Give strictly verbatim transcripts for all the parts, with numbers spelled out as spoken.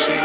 Some of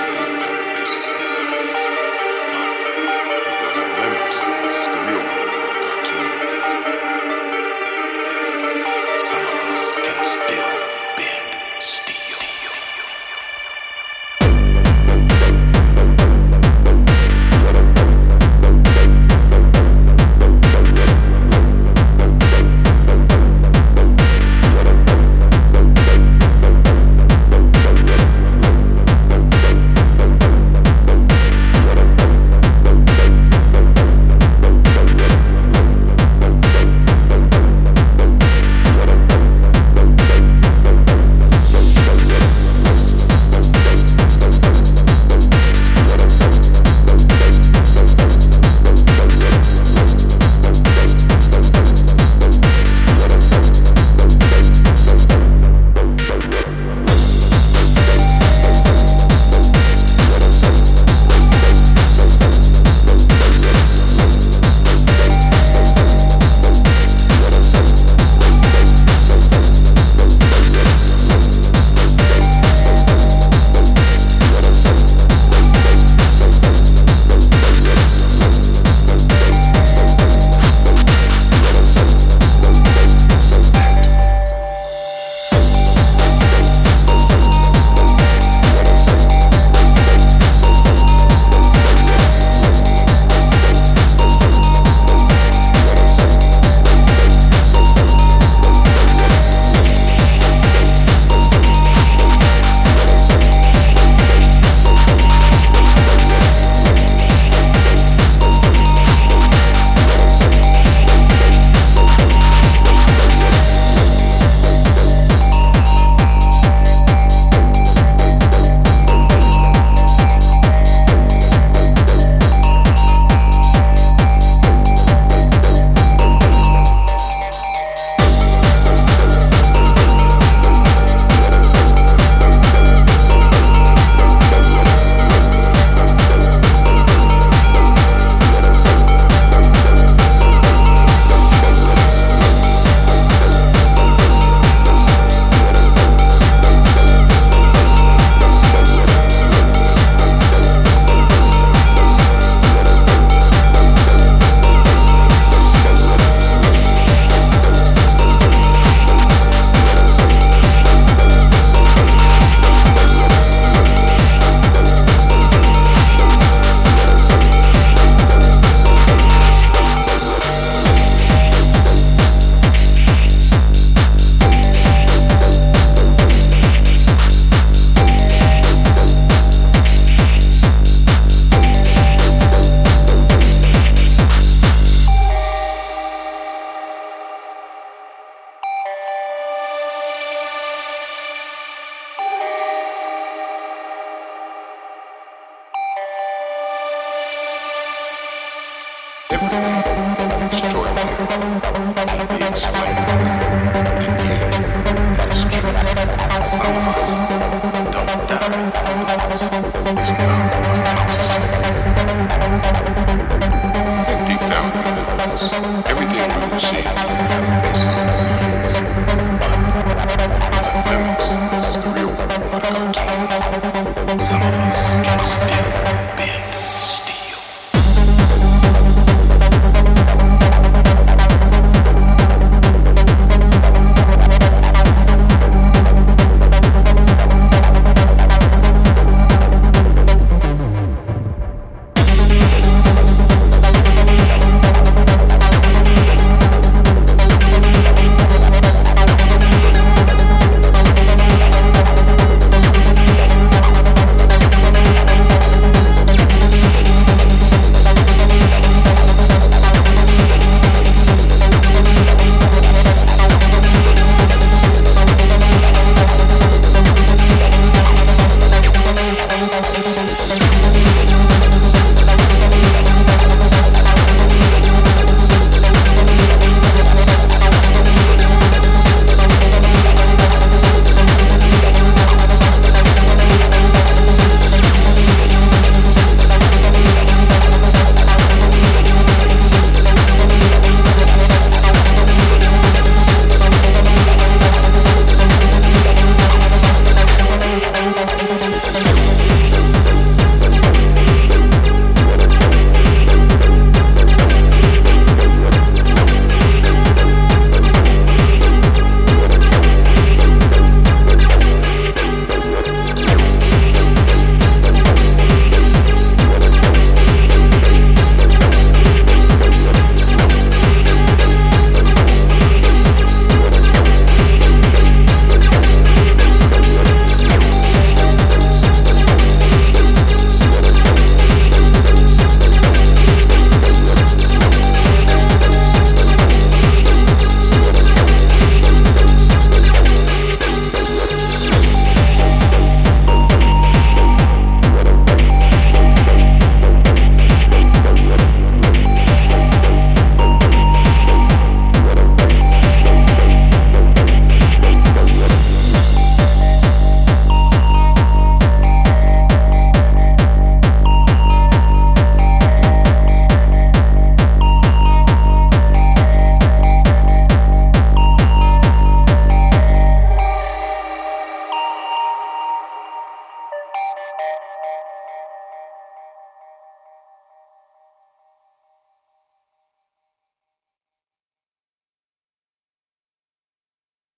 us can still